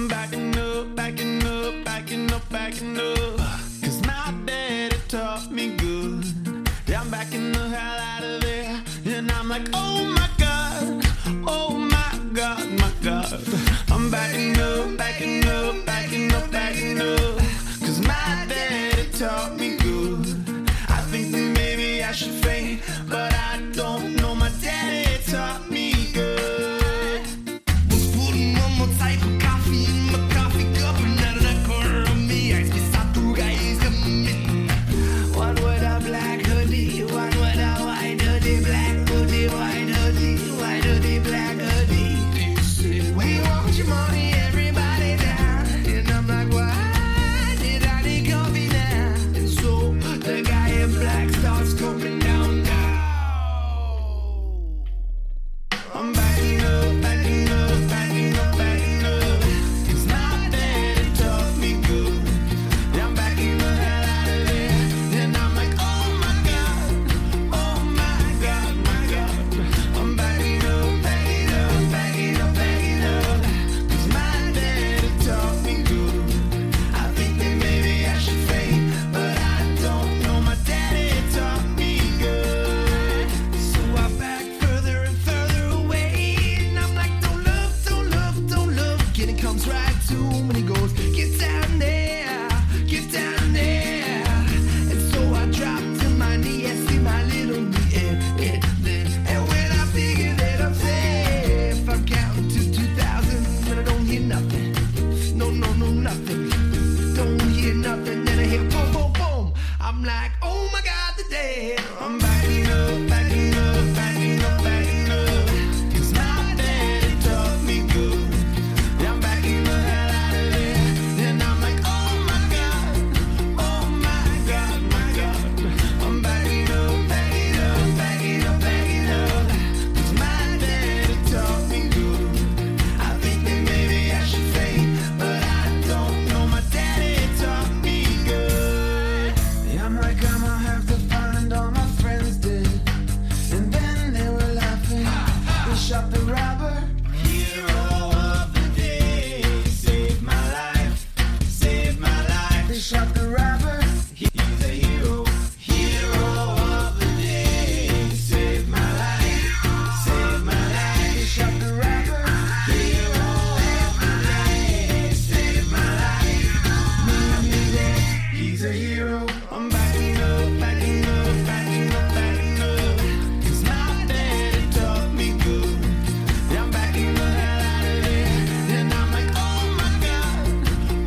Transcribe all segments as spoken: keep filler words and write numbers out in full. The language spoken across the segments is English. I'm backing up, backing up, backing up, backing up. Cause my daddy taught me good. Yeah, I'm backing the hell out of there. And I'm like, oh my God, oh my God, my God. I'm backing up, backing up, backing up, backing up. Cause my daddy taught me good. I think that maybe I should faint, but I don't know. My daddy taught me good. Was putting one more type of coffee in my coffee cup, and out of the corner of me, I just saw two guys coming. One with a black hoodie, one with a white hoodie, black hoodie, white hoodie, white hoodie, black hoodie. They said, we want your money, everybody down. And I'm like, why did I need coffee now? And so the guy in black starts coming down. I'm backing up, backing up, backing up, backing up. Cause my daddy taught me good. Yeah, I'm backing the hell out of there. And I'm like, oh my God, oh my God, my God. I'm backing up, backing up, backing up, backing up. Cause my daddy taught me good. I think that maybe I should fade, but I don't know. My daddy taught me good. So I back further and further away, and I'm like, don't look, don't look, don't look. Getting comes right to me, and he goes, get down there, get down there. And so I drop to my knee and see my little me, and, and then, and when I figure that I'm safe, I'm counting to two thousand, and I don't hear nothing. No, no, no, nothing. Don't hear nothing, then I hear boom, boom, boom. I'm like, oh my God, the dead. I'm backing up, backing up, backing up, backing up. Cause my daddy taught me good. Yeah, I'm backing the hell out of there. And I'm like, oh my God, oh my God, my God. I'm backing up, backing up, backing up, backing up. Cause my daddy taught me good. I think that maybe I should fade, but I don't know. My daddy taught me good. Yeah, I'm like, I'm gonna have to find all my friends did. And then they were laughing. They shot the robber. Hero of the day. Saved my life. Saved my life. They shot the robber. He's a hero. Hero of the day. Saved my life. Saved my life. They shot the robber. Hero of the day. Saved my life. My amigo. He's a hero. I'm backing up, backing up, backing up, backing up. Cause my daddy taught me good. Yeah, I'm backing the hell out of there. And I'm like, oh my God,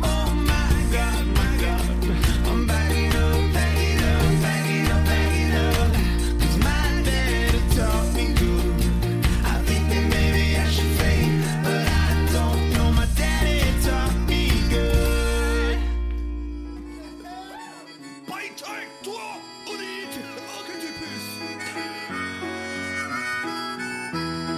oh my God, my God. I'm backing up, backing up, backing up, backing up. Cause my daddy taught me good. I think that maybe I should fade, but I don't know. My daddy taught me good. Beitrag Tor Unit Archetypus. It's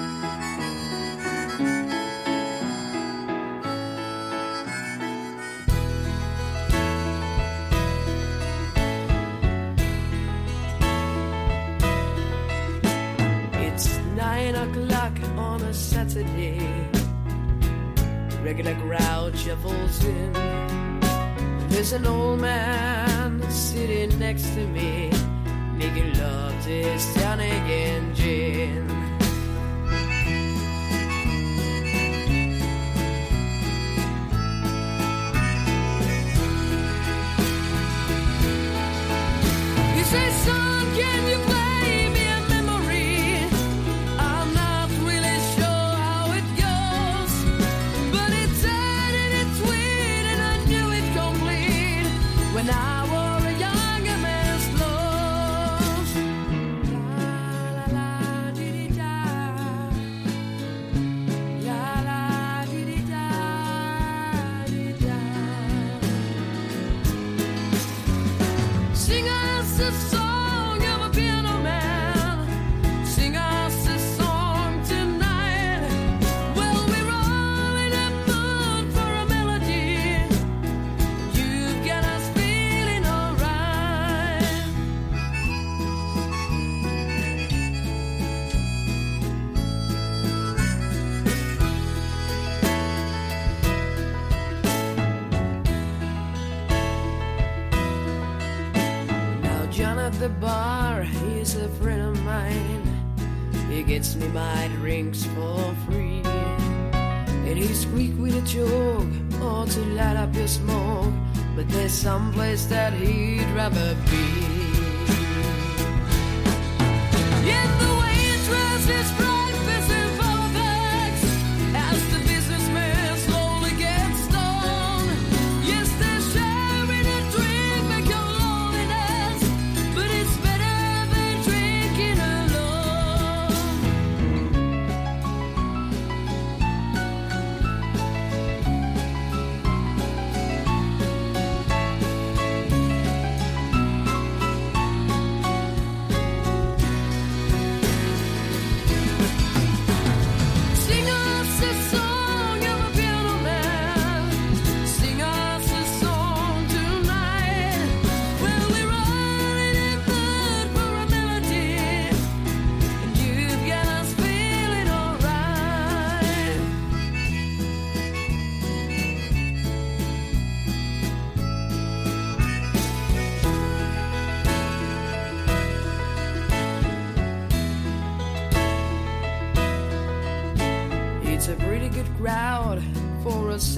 nine o'clock on a Saturday. Regular crowd shuffles in. There's an old man sitting next to me, making love to his tonic and gin. You say, son, can you play me a memory? I'm not really sure how it goes, but it's sad and it's weird, and I knew it complete when I wore a younger man's clothes. La la la dee dee da, la la dee dee da dee da. Sing us a song of a piano the bar, he's a friend of mine. He gets me my drinks for free. And he's quick with a joke, or to light up his smoke. But there's some place that he'd rather be. Yet the way he dressed is breakfast in Fairfax, as the businessman slowly gets stoned. Yes, they're sharing a drink, make your loneliness, but it's better than drinking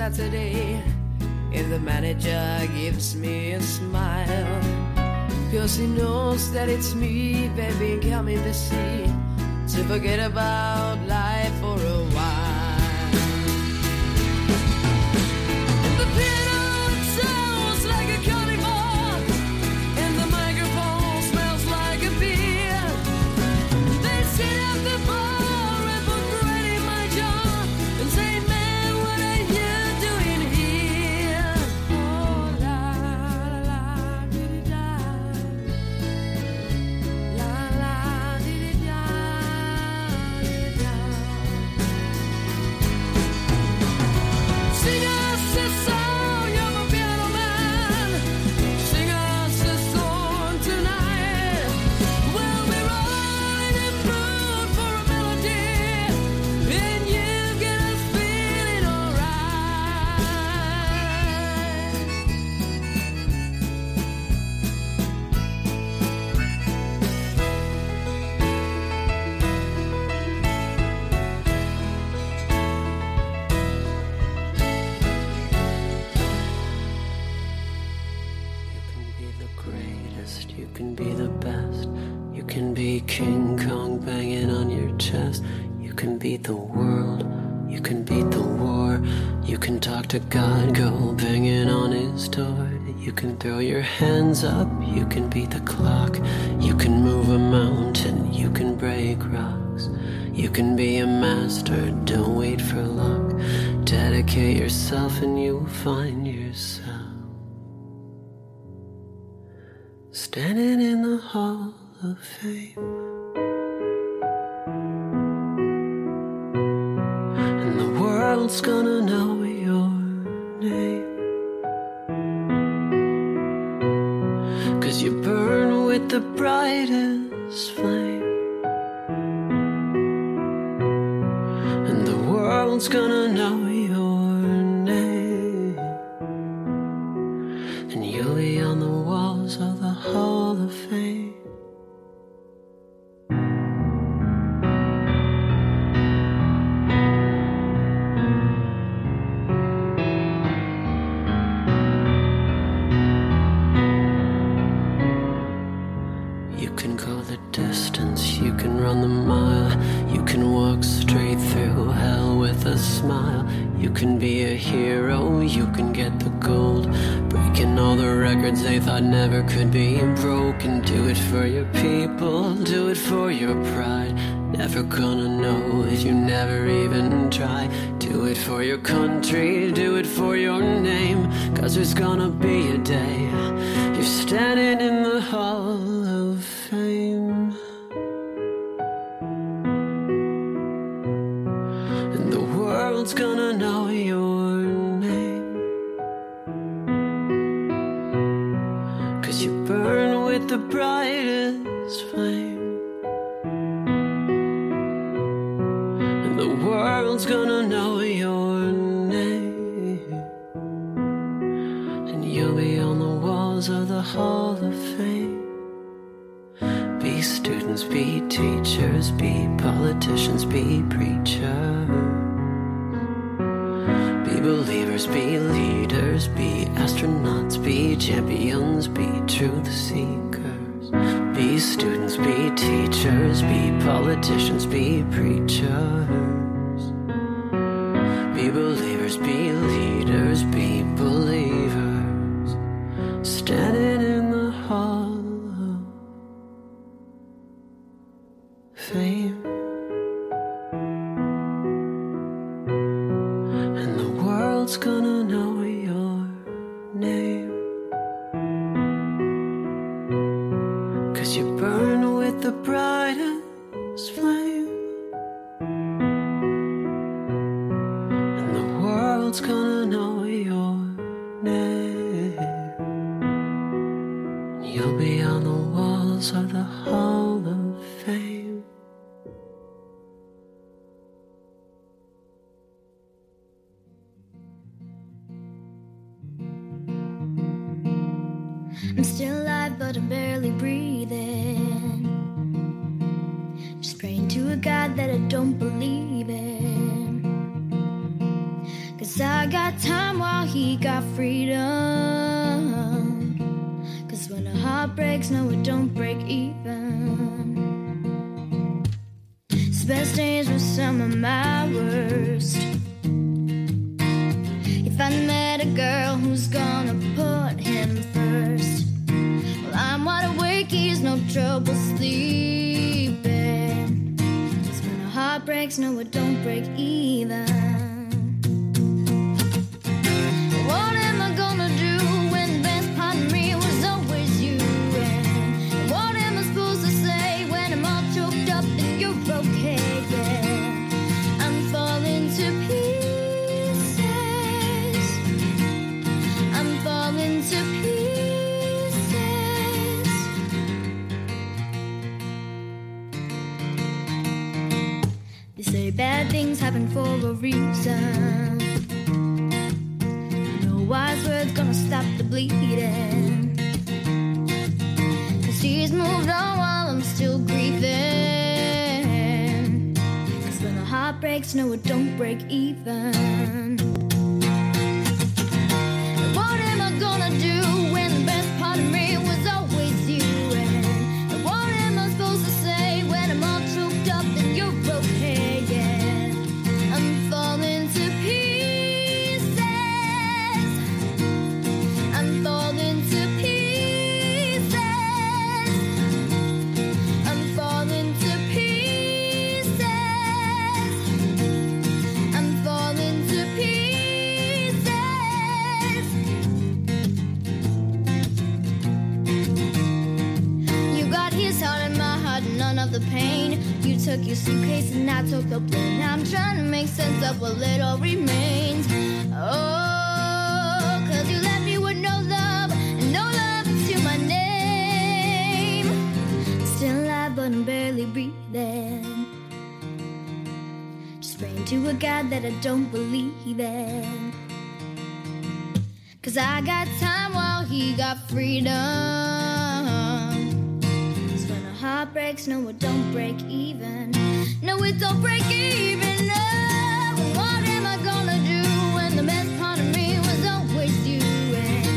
Saturday, and the manager gives me a smile, cause he knows that it's me, baby, coming to see, to forget about life for a while. And the piano sounds like a carnival, and the microphone smells like a beer. They sit at the bar and regretting my job and say, the world, you can beat the war, you can talk to God, go banging on his door, you can throw your hands up, you can beat the clock, you can move a mountain, you can break rocks, you can be a master, don't wait for luck, dedicate yourself and you'll find yourself standing in the Hall of Fame. The world's gonna know your name, cause you burn with the brightest flame. And the world's gonna know your name, and you'll be on the walls of the Hall of Fame. They thought never could be broken. Do it for your people, do it for your pride. Never gonna know if you never even try. Do it for your country, do it for your name, cause there's gonna be a day you're standing in the Hall of Fame. And the world's gonna know your name, burn with the brightest flame. And the world's gonna know your name, and you'll be on the walls of the Hall of Fame. be students, be teachers, be politicians, be preachers, be believers, be leaders, be astronauts, be champions, be truth seekers, be students, be teachers, be politicians, be preachers, be believers, be leaders, be believers, standing in the hall. Fame. And the world's gonna know your name, 'cause you burn with the brightest flame. And the world's gonna know your name. You'll be on the walls of the Hall of Fame. I'm still alive, but I'm barely breathing. Just praying to a God that I don't believe in. 'Cause I got time while he got freedom. 'Cause when a heart breaks, no, it don't break even. His best days were some of my worst. If I met a girl who's gonna put him first, he's no trouble sleeping. 'Cause when a heart breaks, no, it don't break either. What am I gonna do when the best part of me was always you? And what am I supposed to say when I'm all choked up and you're okay? Yeah, I'm falling to pieces. I'm falling to pieces. Bad things happen for a reason. No wise words gonna stop the bleeding. 'Cause he's moved on while I'm still grieving. 'Cause when a heart breaks, no, it don't break even. What am I gonna do when the best part of me was always you? And what am I supposed to say when I'm all choked up and you're okay? The pain. You took your suitcase and I took the plane. I'm trying to make sense of what little remains. Oh, 'cause you left me with no love, and no love to my name. Still alive, but I'm barely breathing. Just praying to a God that I don't believe in. 'Cause I got time while he got freedom. Heart breaks, no, it don't break even. No, it don't break even. No, what am I gonna do when the best part of me was always you? And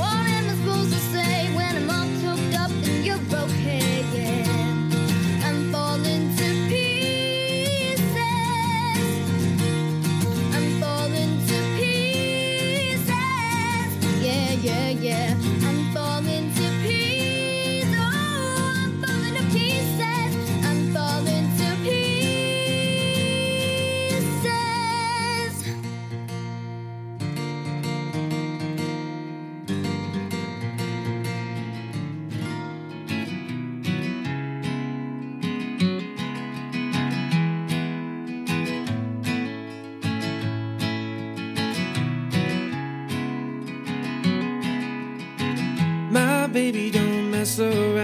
what am I supposed to say when I'm all choked up and you're okay? Yeah, I'm falling to pieces. I'm falling to pieces. Yeah, yeah, yeah. I'm falling to pieces.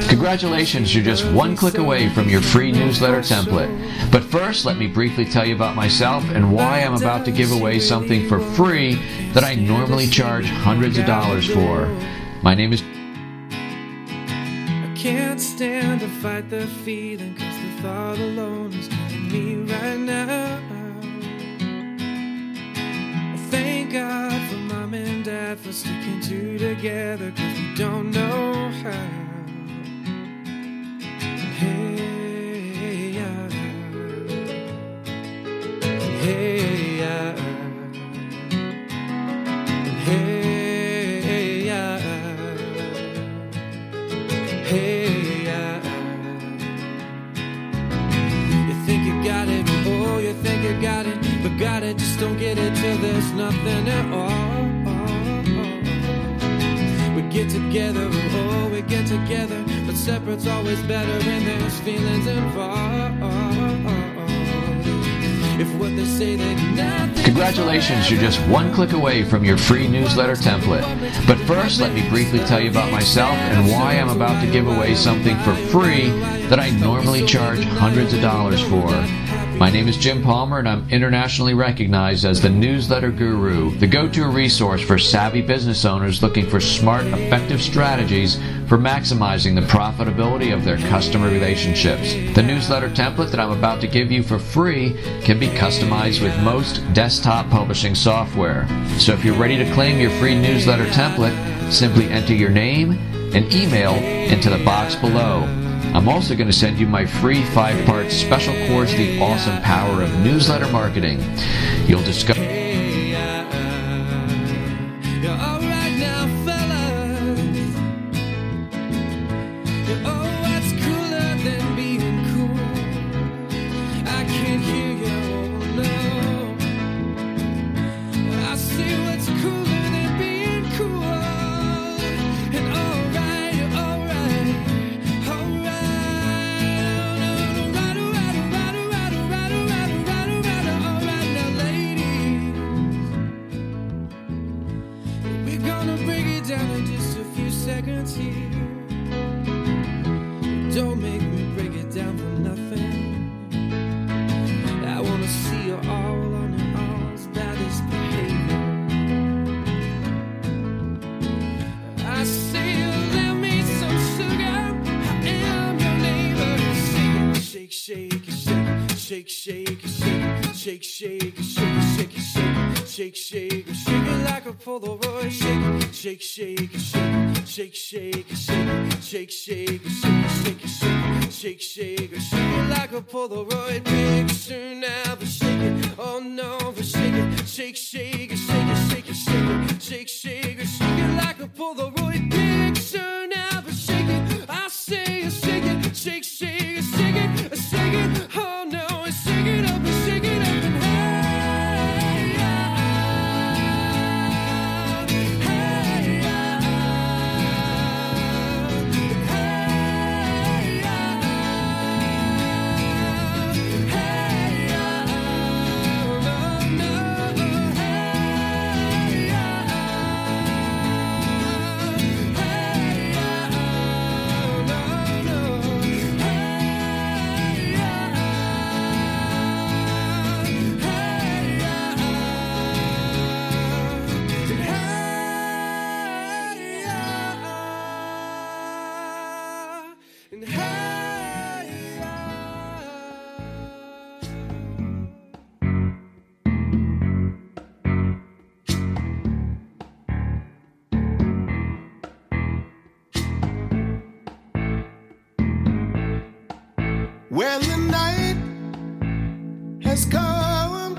Congratulations, you're just one click away from your free newsletter template. But first, let me briefly tell you about myself and why I'm about to give away something for free that I normally charge hundreds of dollars for. My name is... I can't stand to fight the feeling, 'cause the thought alone is killing me right now. I thank God for Mom and Dad for sticking two together, 'cause we don't know how. Hey, yeah. Hey, yeah. Hey, yeah. Hey, yeah. You think you got it, oh, you think you got it, but got it, just don't get it till there's nothing at all. We get together, oh, we get together, but separate's always better and there's feelings involved. If what they say they nothing. Congratulations, you're just one click away from your free newsletter template. But first, let me briefly tell you about myself and why I'm about to give away something for free that I normally charge hundreds of dollars for. My name is Jim Palmer, and I'm internationally recognized as the newsletter guru, the go-to resource for savvy business owners looking for smart, effective strategies for maximizing the profitability of their customer relationships. The newsletter template that I'm about to give you for free can be customized with most desktop publishing software. So if you're ready to claim your free newsletter template, simply enter your name and email into the box below. I'm also going to send you my free five-part special course, The Awesome Power of Newsletter Marketing. You'll discover... Hey, uh, you're all right now, fellas. You're all what's cooler than being cool. I can't hear you, no. I see what's cooler than being cool. And all seconds here. Don't make me break it down for nothing. I wanna see you all on your arms by this behavior. I say you lend me some sugar. I am your neighbor. Shake, shake, shake, shake, shake, shake, shake, shake, shake, shake, shake, shake, shake, shake, shake it like a Polaroid. Shake, shake, shake, shake. Shake, shake, shake, shake, shake, shake, shake, shake, shake, shake, shake like a Polaroid picture now. But shake it, oh no, but shake it, shake, shake, shake, shake, shake, shake, shake, shake like a Polaroid picture now. But shake it, I say, shake it, shake, shake, shake it, shake it, oh no, shake it up, shake it up. Well, the night has come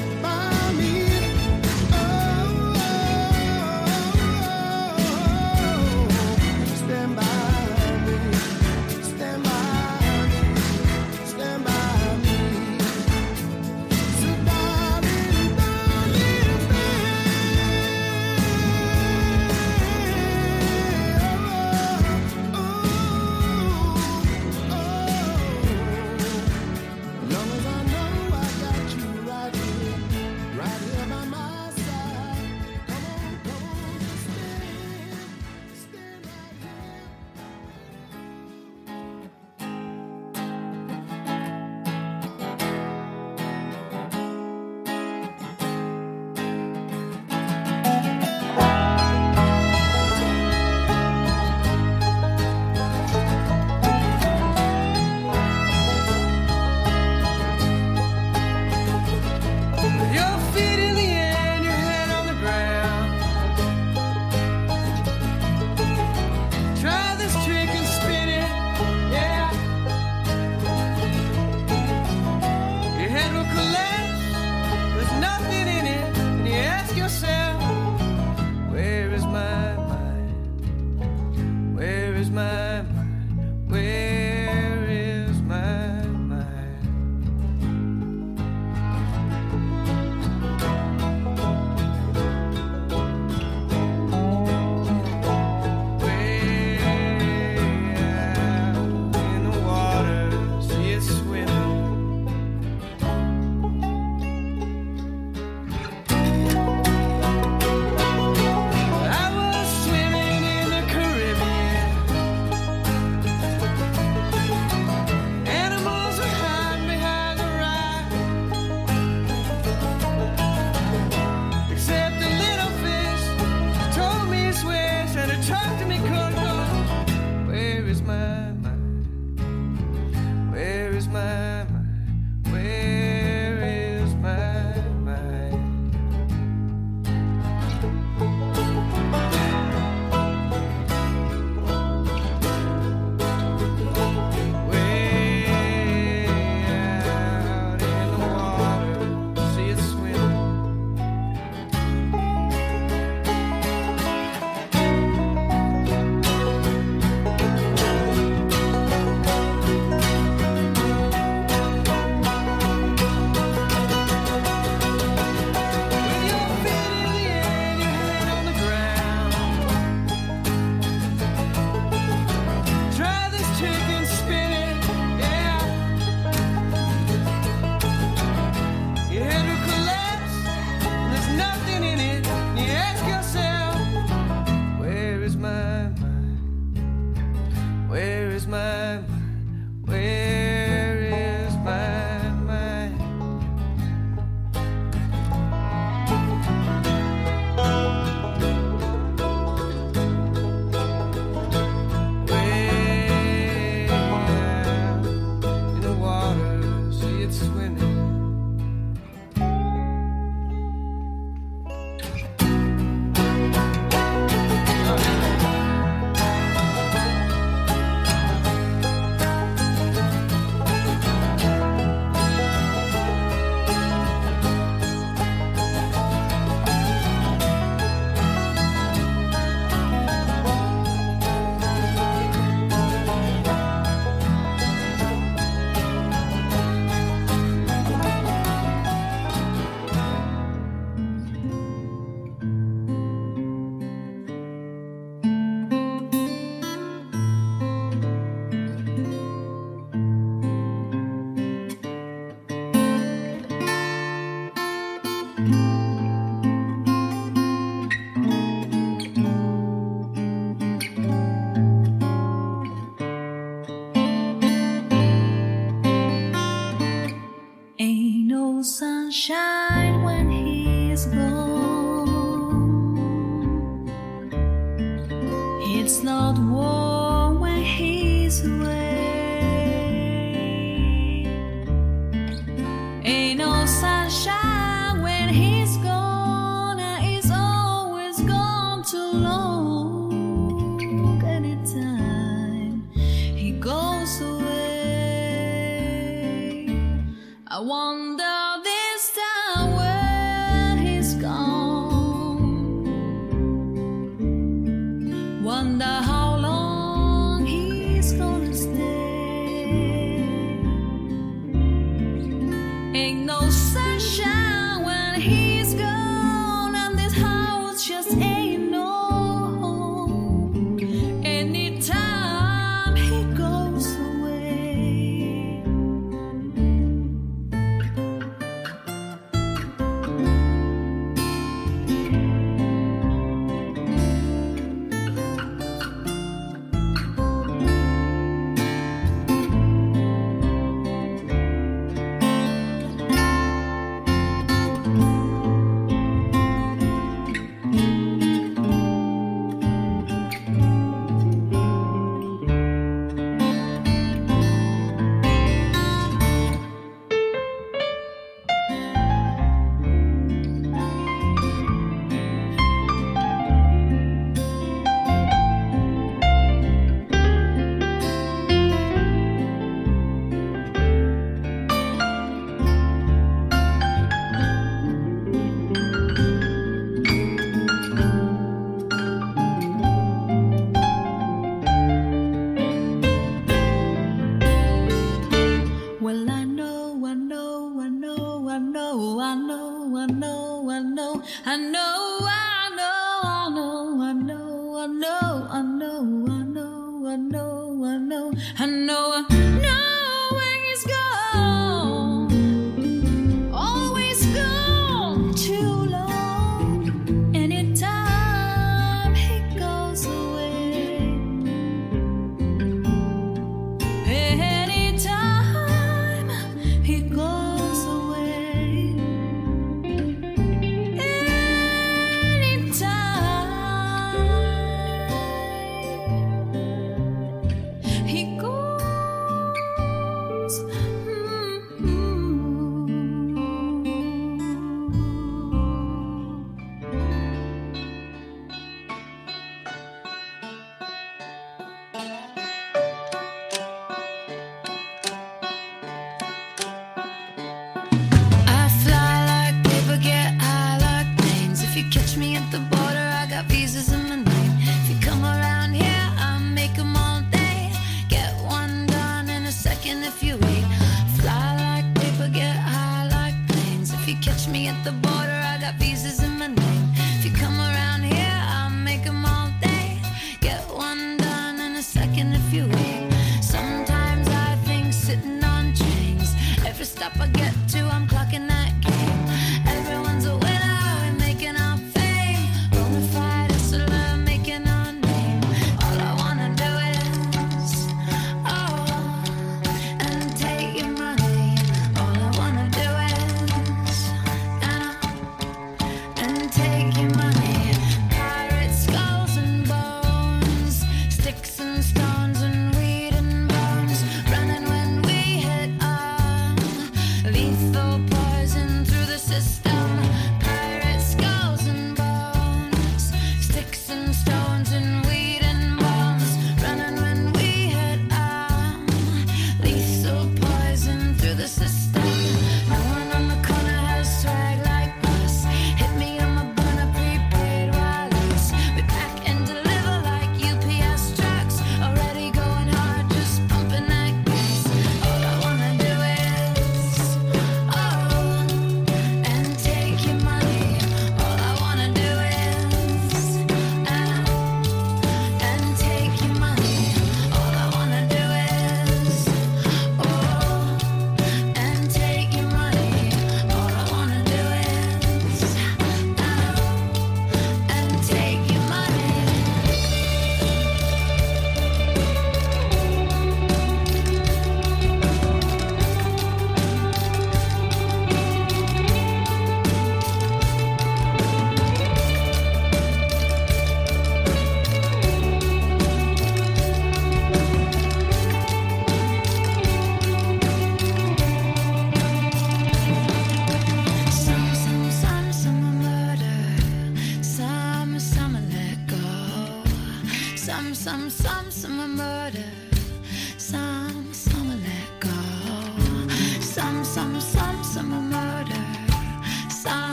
sunshine when he's gone. It's not warm when he's away. Ain't no sunshine when he's gone, and he's always gone too long. Anytime he goes away, I wonder. Wonder how long he's gonna stay. Ain't no sunshine when he's gone, and this house just ain't no home. Anytime he goes away. Well, I know, I know, I know, I know, I know, I know, I know, I know, I know, I know, I know, I know, I know, I know, I know, I know, I know when he's gone, always gone too long. Anytime he goes away, anytime. And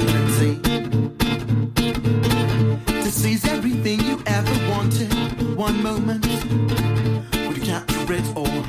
opportunity to seize everything you ever wanted. One moment, would you capture it all?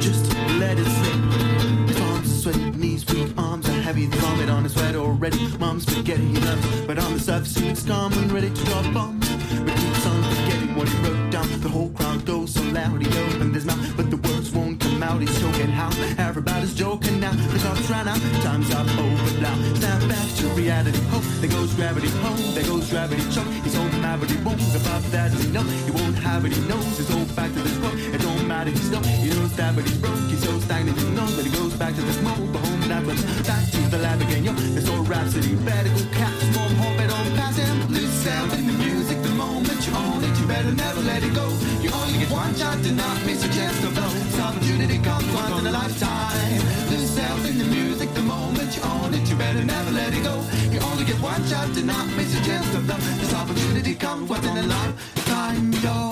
Just let it slip. His arms are sweaty, knees weak, arms are heavy. The vomit on his head already. Mom's spaghetti, he loves, but on the surface he's calm and ready to drop bombs. But keeps on forgetting what he wrote down. The whole crowd goes so loud, he opened his mouth, but the words won't come out. He's choking out, everybody's joking now. The clock's ran out, time's up over now. Snap back to reality, ho, there goes gravity, ho, there goes gravity, choke. He's old mad, but he won't. About that, he knows he won't have it, he knows. He's old back to this quote, it don't matter, he's low. He knows that, but he's broke, he's so stagnant, he knows that he goes back to this mode. But home that was back to the lab again, yo. This old rhapsody, better go catch more, hope it don't pass him. Loose sound in the music, the moment you own it, you better never let it go. You only get one shot, do not miss your chance to blow. This opportunity comes once in a lifetime. Lose yourself in the music, the moment you own it, you better never let it go. You only get one shot, do not miss your chance to blow. This opportunity comes once in a lifetime, yo.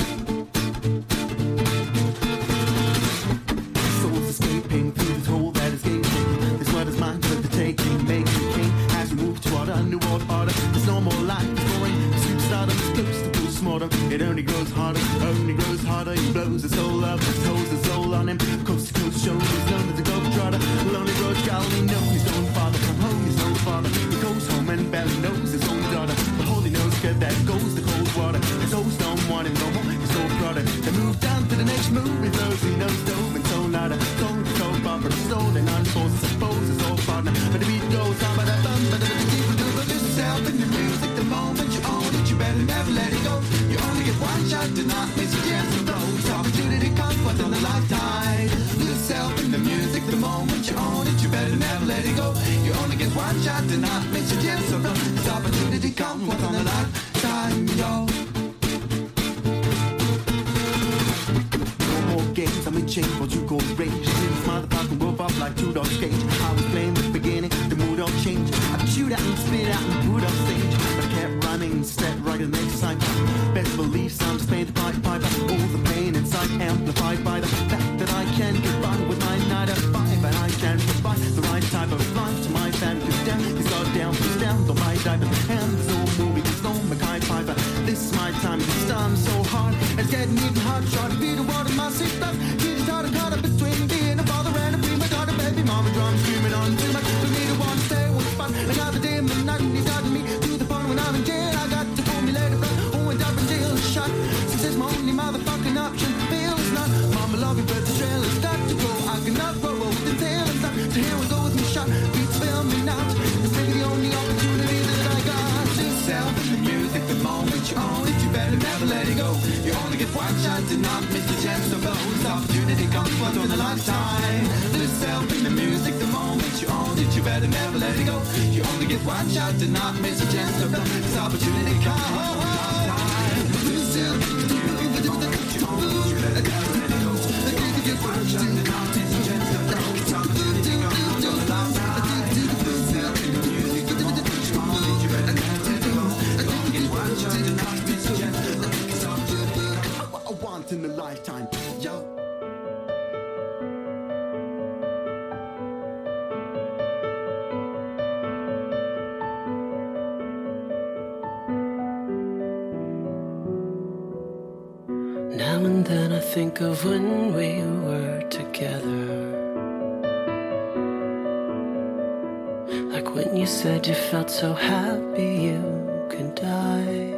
Souls escaping through this hole that is gaping. This world is mine, but the taking makes you king. As we move toward a new world order, there's no more life going. Sleep stardom slips the pool smarter. It only grows harder, only grows harder. He blows his soul up, holds his soul on him. Coast to coast, shoulders known as a globe trotter. Lonely road, golly, no, his own father. Come home, his own father. He goes home and barely knows his own daughter. The holy nose, good, that goes the cold water. His souls don't want him no more, his soul brother. They move down to the next move with those he knows. Dove and so louder, soul to soul bumper. Soul and unfolds, I suppose, his old partner. But the beat goes on, but I bum, but the people do yourself in the music, the moment you own it, you better never let it go. You only get one shot, do not miss your chance to blow. This opportunity comes once in a lifetime. Lose yourself in the music, the moment you own it, you better never let it go. You only get one shot, do not miss your chance to blow. This opportunity comes once in a lifetime, yo. Games, I'm in chains while you go rage. Since motherfucking wolf up like two dogs cage. I was playing the beginning, the mood all changed. I chewed out and spit out and put off stage. I kept rhyming, step right in the next time. Best believe sounds played by five. All the pain inside amplified by the fact that I can get by with my night at five. And I can provide the right type of life to my family. Down, he's got down, he's down, on my diaper. And this old movie, this old Mackay Piper. This is my time, this time so hard. It's getting even hard, try to be the water, my sister. She's tired and caught up between being a father and a prima daughter. Baby mama drum screaming on too much for me to want to stay with fun. Another day and night and he's out of me to the fun when I'm in jail. I got to formulate a plan, oh and up until it's shot. Since it's my only motherfucking option, feel it's not. Mama love you but the trail is stuck to go. I cannot grow up with the tail and stuff. So here we go with me shot, beats fail me not. It's maybe the only opportunity that I got. Yourself in the music, the moment you own it, you better never let it go. You only get one shot, do not miss the chance to blow. Opportunity comes once in a lifetime. Lose yourself in the music, the moment you own it, you better never let it go. You only get one shot, do not miss a chance to blow. This opportunity comes once in a lifetime. Lose yourself in the music, the moment you own it, you better never let it go. You only get one shot, do not miss a chance to blow. This opportunity comes once in a lifetime. Lose yourself in the music, the moment you own it, you better never let it go. You only get one shot, do not miss a chance to blow. This opportunity comes once in a lifetime. Yo. Now and then I think of when we were together, like when you said you felt so happy you could die.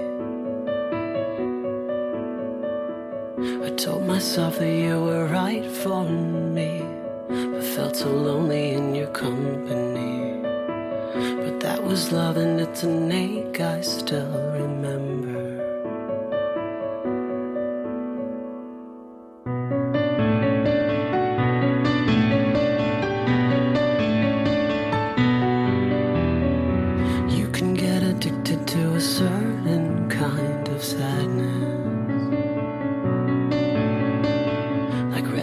I told myself that you were right for me, but felt so lonely in your company. But that was love and it's innate, I still remember.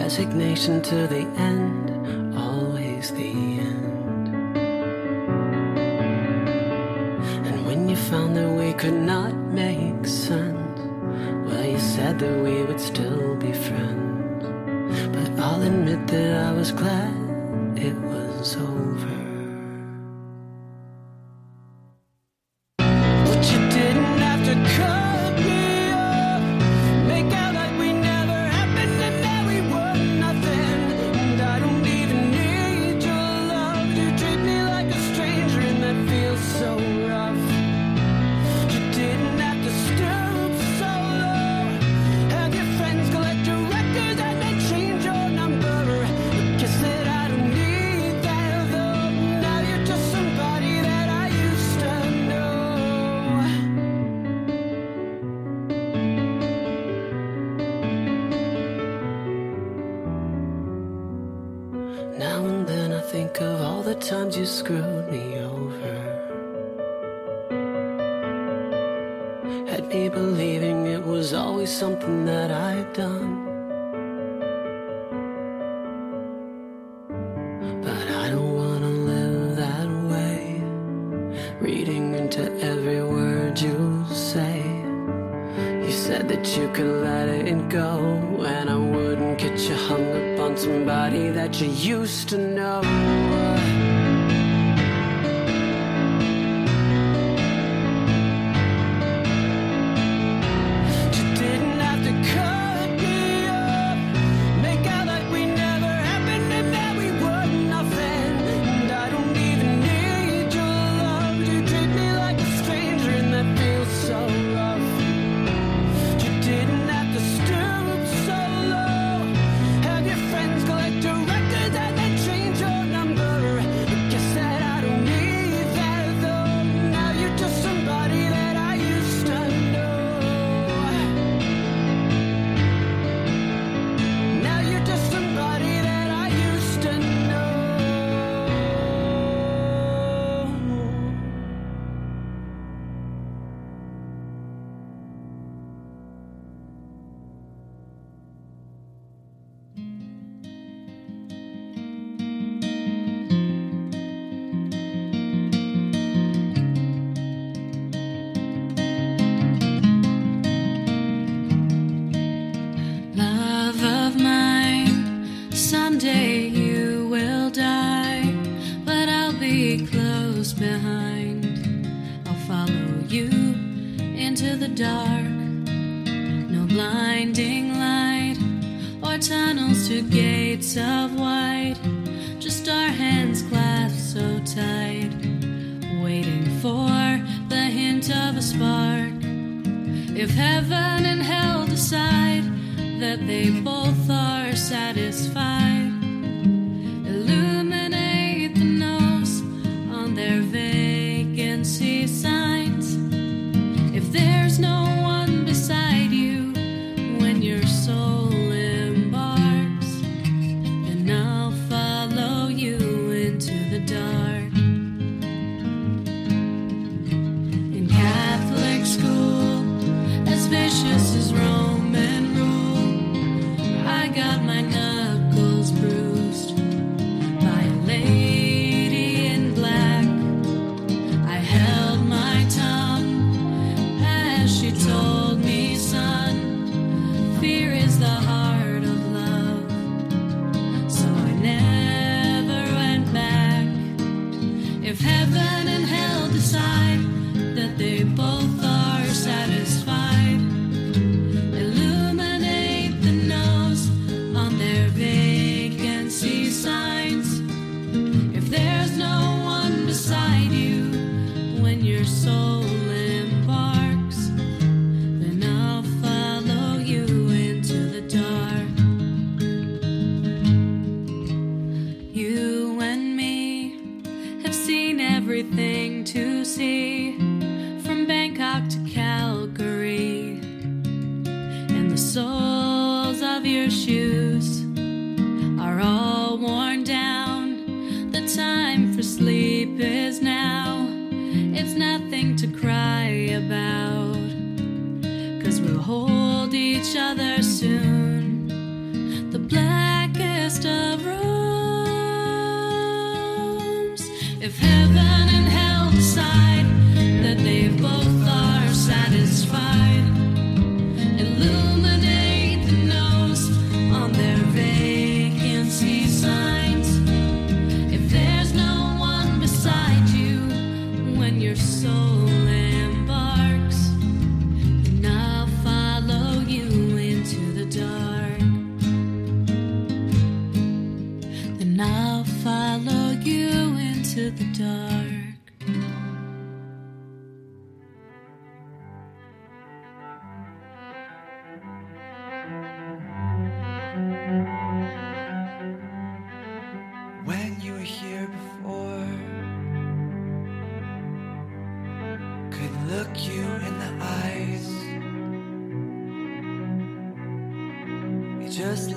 Resignation to the end, always the end. And when you found that we could not make sense, well, you said that we would still be friends. But I'll admit that I was glad it was over. you screwed me over. Had me believing it was always something that I'd done. You could let it go, and I wouldn't get you hung up on somebody that you used to know.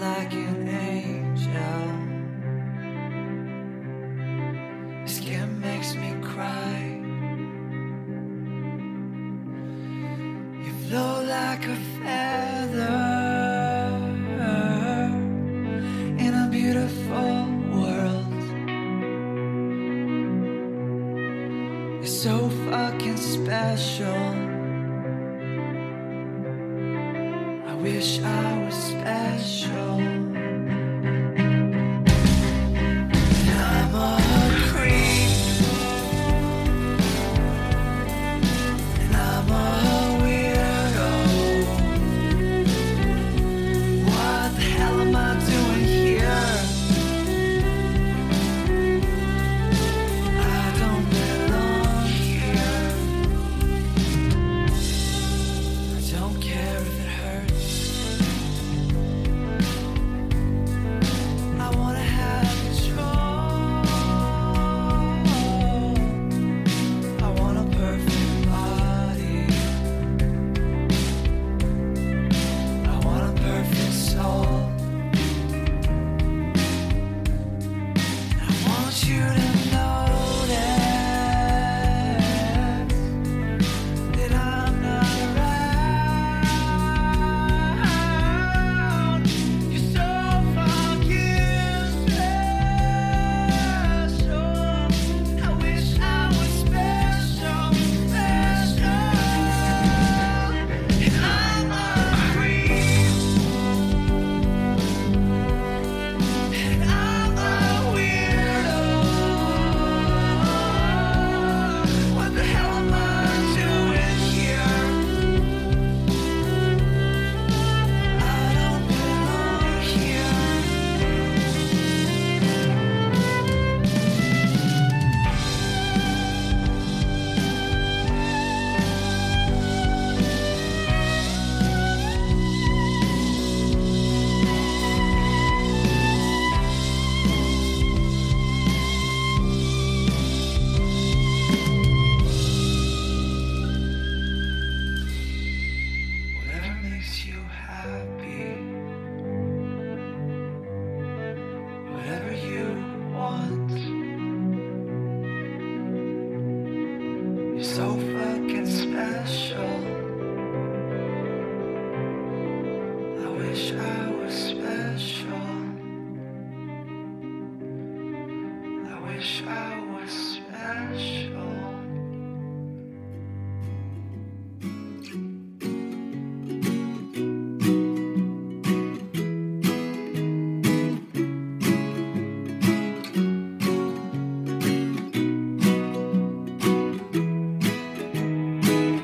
Like an angel, like a feather in a beautiful world. You're so fucking special. I wish I was special.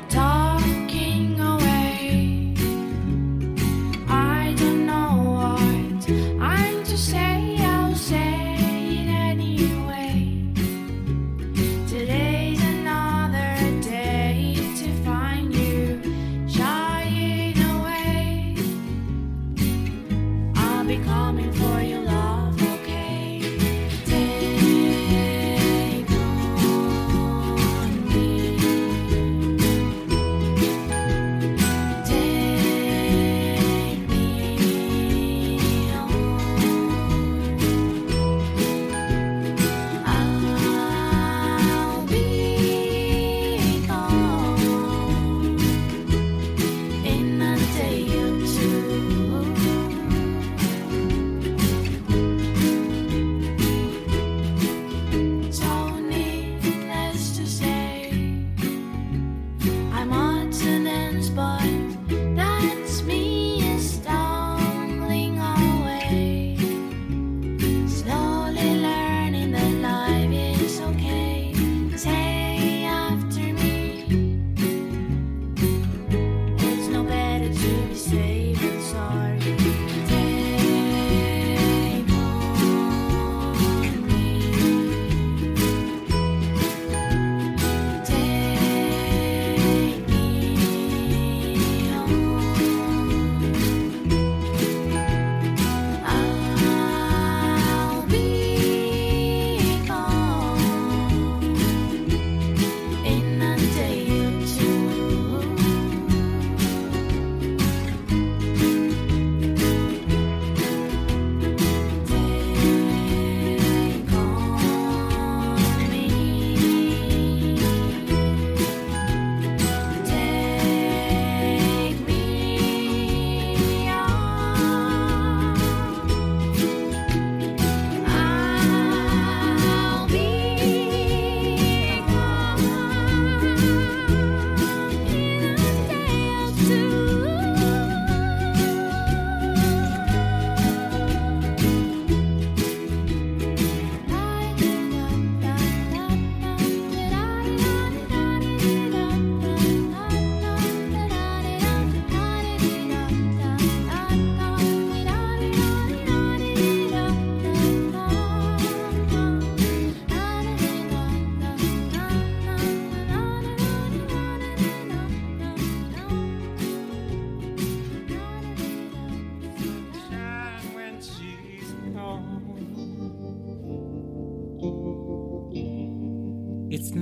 Talk.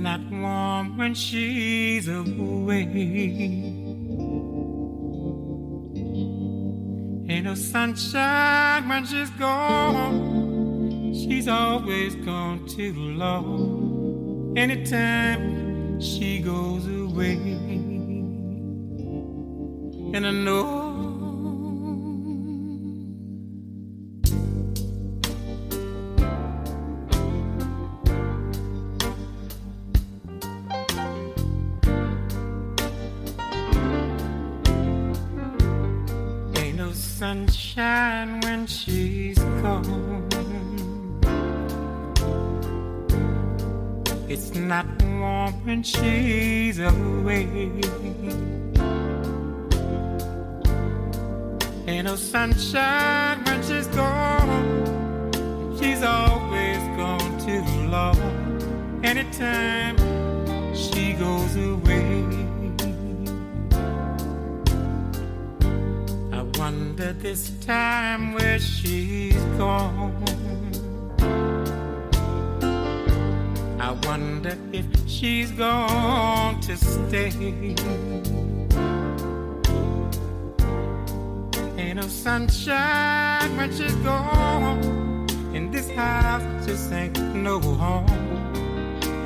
not warm when she's away. Ain't no sunshine when she's gone. She's always gone too long. Anytime she goes away. And I know sunshine when she's gone. It's not warm when she's away. Ain't no sunshine when she's gone. She's always gone too long. Anytime she goes away. Wonder this time where she's gone. I wonder if she's gone to stay. Ain't no sunshine when she's gone. In this house just ain't no home.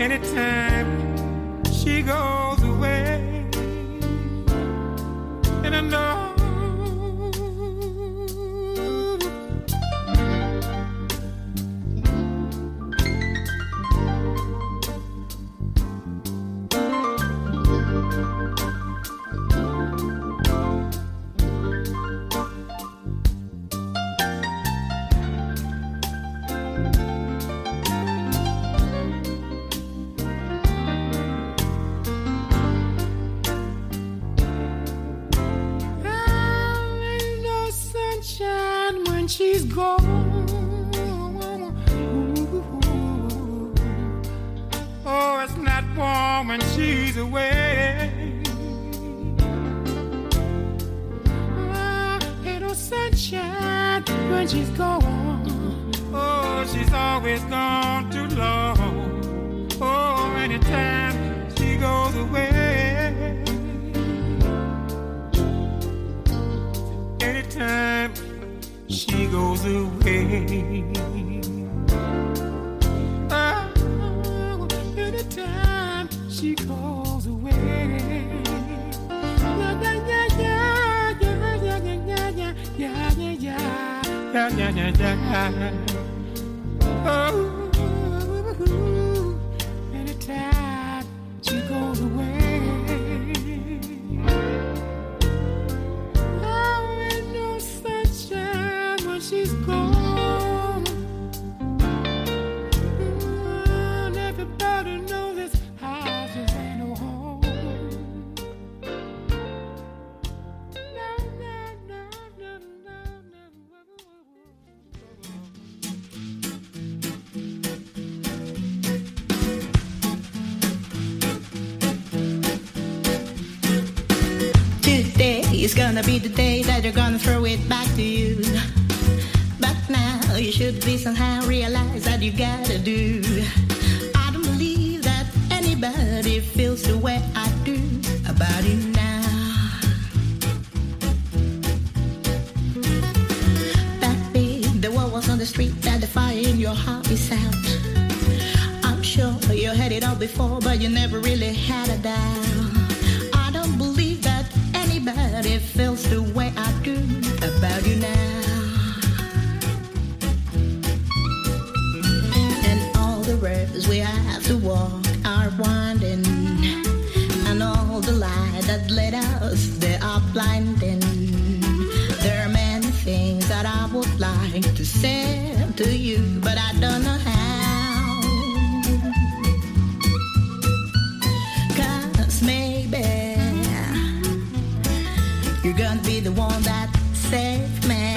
Anytime she goes away. And I know she's gone. Ooh. Oh, it's not warm when she's away. Ah, ain't no sunshine when she's gone. Oh, she's always gone too long. Oh, anytime she goes away. Anytime she goes away. Oh, anytime she goes away. Yeah, yeah, yeah, yeah, yeah, yeah, yeah, yeah, yeah, yeah, yeah, yeah. Oh, anytime she goes away. She's gone. And everybody knows this house just ain't no home. No, no, no, no, no, no. Today is gonna be the day that they're gonna throw it back to you. You should be somehow realize that you gotta do. I don't believe that anybody feels the way I do about you now. Baby, the word was on the street that the fire in your heart is out. I'm sure you had it all before, but you never really had a doubt. I don't believe that anybody feels the way I do about you now. We have to walk our winding, and all the light that led us, they are blinding. There are many things that I would like to say to you, but I don't know how. 'Cause maybe you're gonna be the one that saved me.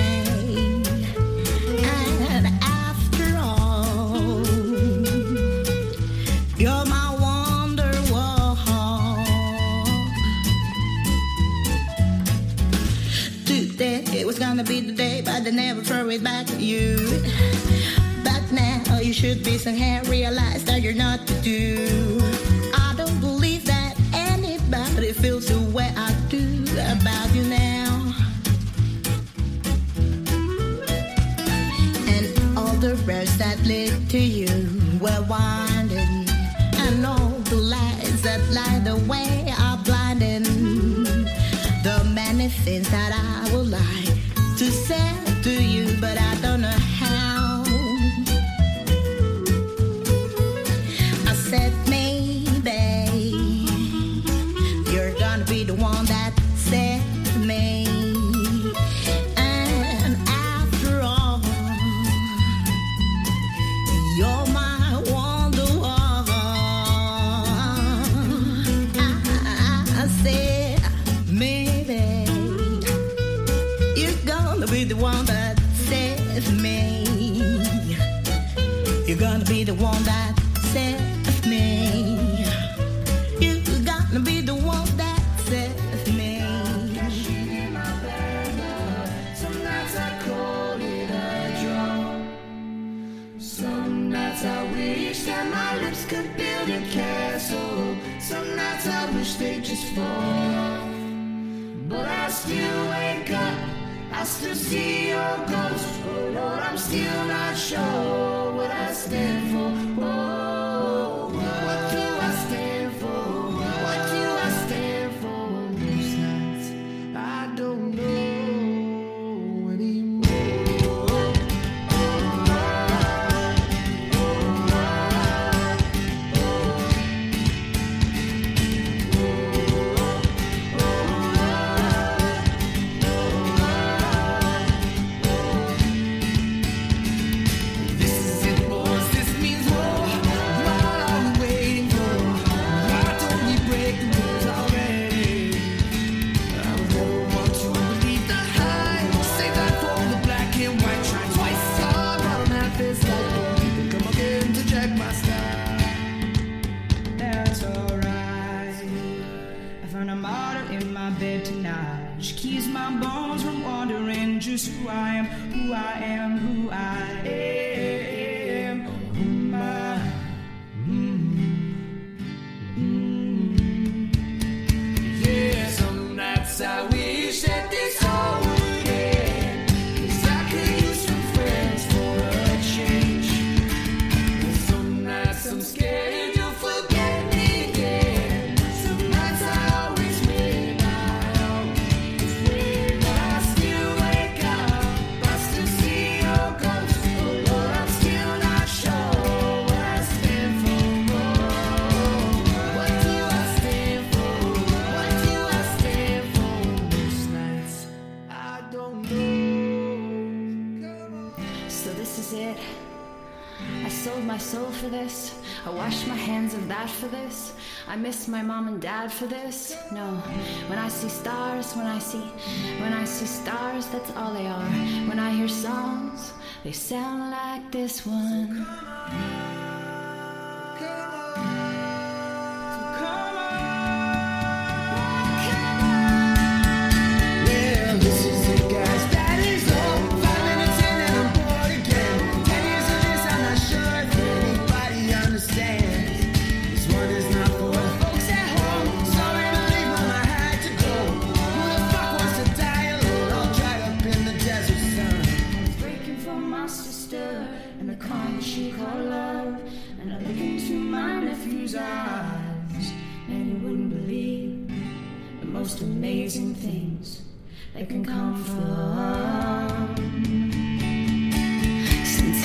Gonna be the day, but they never throw it back to you. But now you should be somehow realize that you're not to do. we're winding, and all the lights that light the way are blinding. The many things that I would like to say to you, but I don't know how. I said, maybe you're gonna be the one that said me. You're gonna be the one that saves me. You're gonna be the one that saves me. Some nights I call it a draw. Some nights I wish that my lips could build a castle. Some nights I wish they'd just fall. But I still wake up, I still see your ghost. Oh Lord, I'm still not sure what I stand for. Oh, what do I stand for? What do I stand for? Most nights I don't know anymore. This is who I am, who I am, who I am. Oh, my. Mm-hmm. Mm-hmm. Yeah, some nights I wish that this whole would end, 'cause I could use some friends for a change. But some nights I'm scared you'll forget me again. Some nights I always win out. 'Cause when I still my soul for this, I wash my hands of that for this, I miss my mom and dad for this. No, when I see stars, when I see, when I see stars, that's all they are. When I hear songs, they sound like this one. Eyes, and you wouldn't believe the most amazing things that can come from Since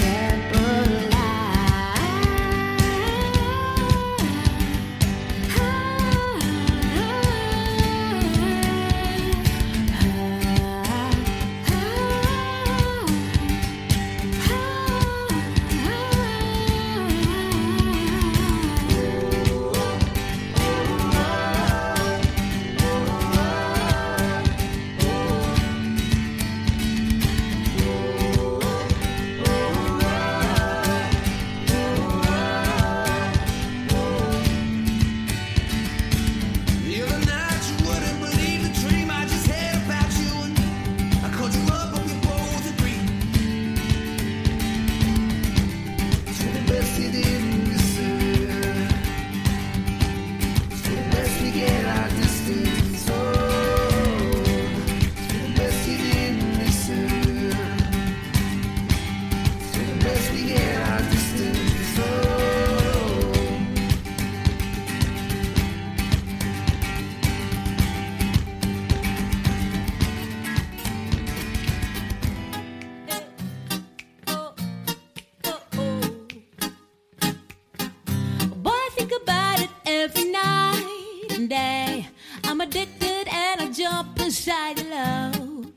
addicted and I jump inside love.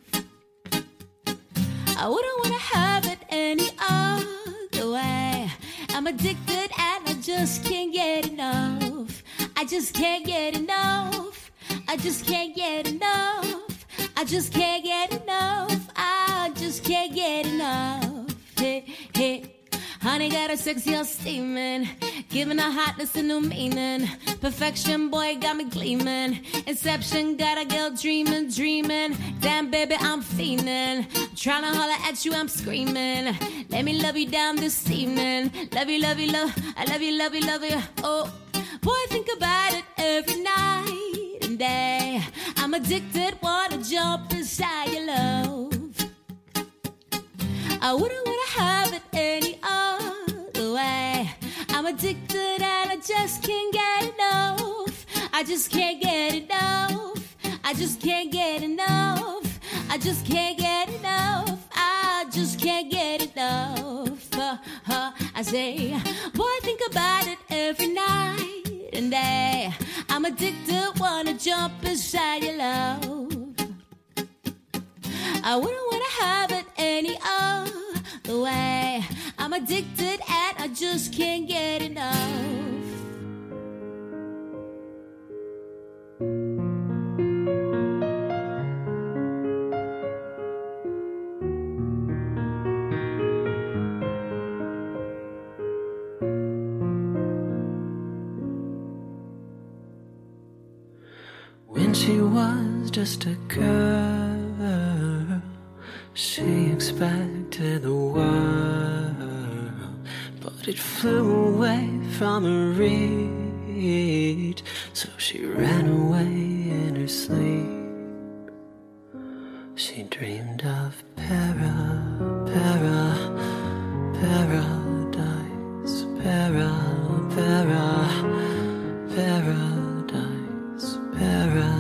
I wouldn't want to have it any other way. I'm addicted and I just can't get enough. I just can't get enough. I just can't get enough. I just can't get enough. I just can't get enough. Hey, hey. Honey got a sexy all steaming, giving her hotness a new meaning. Perfection, boy, got me gleaming. Inception, got a girl dreaming, dreaming. Damn, baby, I'm fiending. Trying to holler at you, I'm screaming. Let me love you down this evening. Love you, love you, love. I love you, love you, love you. Oh, boy, think about it every night and day. I'm addicted, wanna jump inside your love. I wouldn't wanna have it any other way. I'm addicted and I just can't get enough. I just can't get enough. I just can't get enough. I just can't get enough. I just can't get enough. Uh, uh, I say, boy, I think about it every night and day. I'm addicted, wanna jump inside your love. I wouldn't wanna have it any other way. I'm addicted and I just can't get enough. When she was just a girl, she expected the world, but it flew away from her reach, so she ran away in her sleep. She dreamed of para, para, paradise, para, para, paradise, para, para, paradise.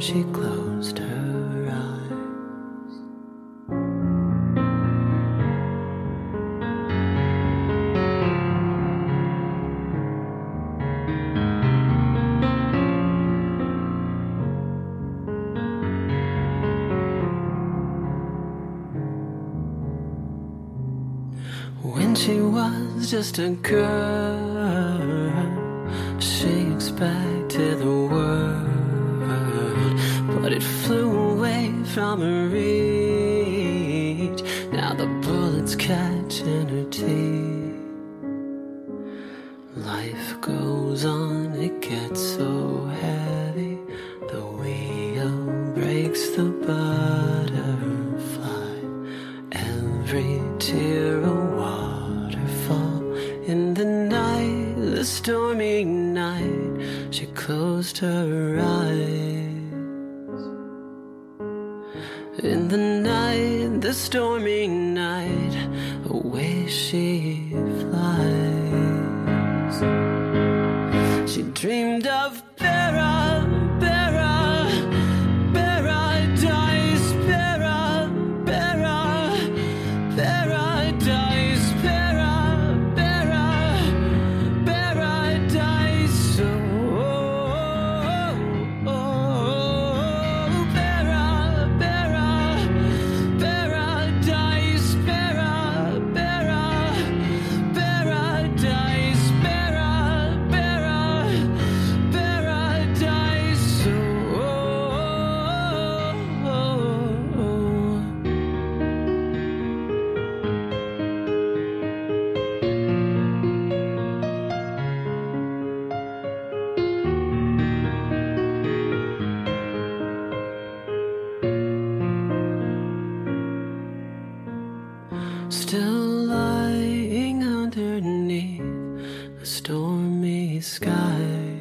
She closed her eyes. When she was just a girl, she expected the world, but it flew away from her reach. Now the bullets catch in her teeth. Life goes on, it gets so heavy. The wheel breaks the butterfly. Every tear a waterfall. In the night, the stormy night, she closed her eyes. In the night, the stormy night, away she flies. She dreamed of para, para, paradise, para, para, paradise, para, para, paradise. Oh, oh, oh, oh, para, para. Still lying underneath a stormy sky,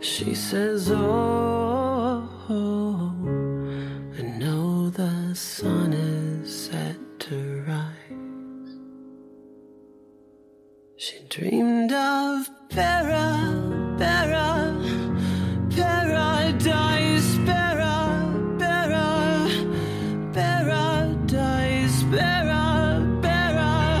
she says, oh, I know the sun is set to rise. She dreamed of para, para, paradise, para, para, paradise, para, para,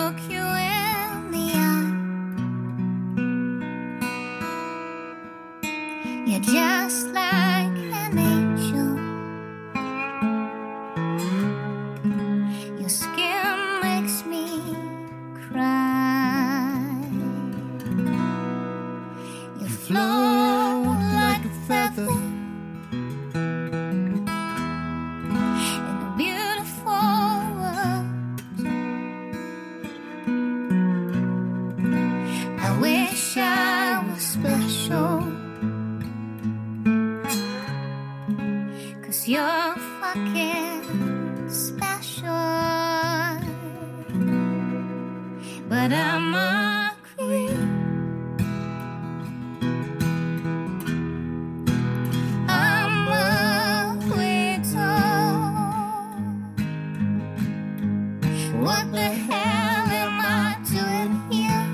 look you in the eye. You're just like an angel. Your skin makes me cry. You flow like a feather. You're fucking special, but I'm a creep. I'm a widow. What the hell am I doing here?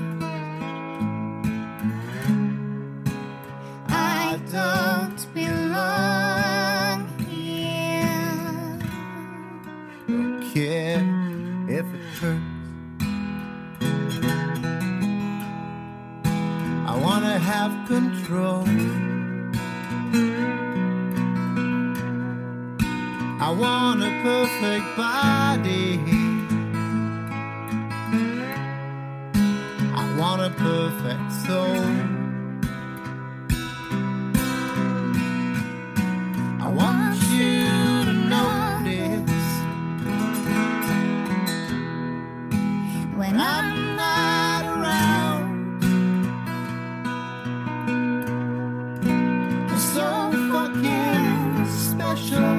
I don't belong. Yeah, if it hurts, I wanna have control. I want a perfect body. I want a perfect soul. I want you. When I'm not around, you're so fucking special.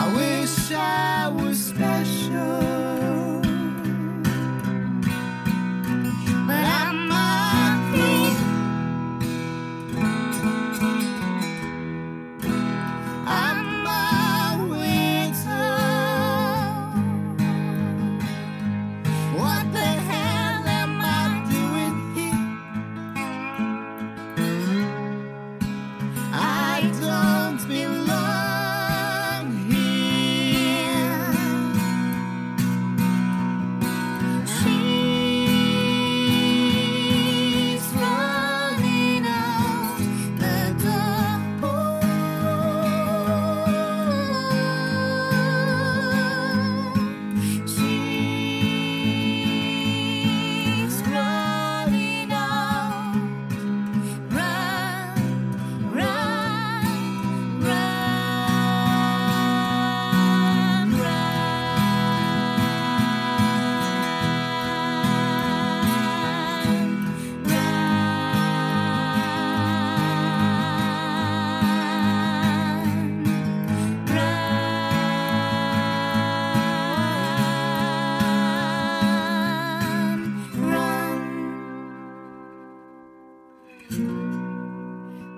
I wish I was special.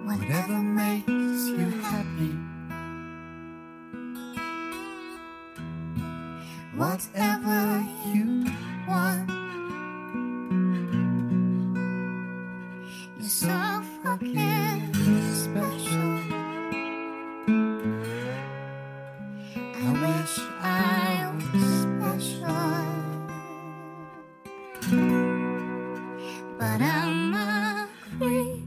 Whatever makes you happy, whatever you want, you're so fucking special. I wish I was special, but I'm a creep.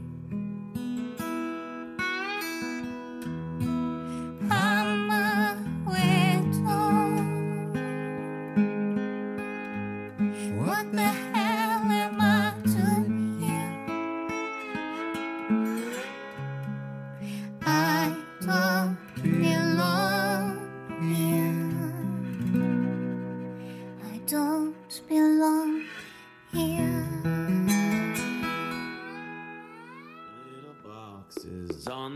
On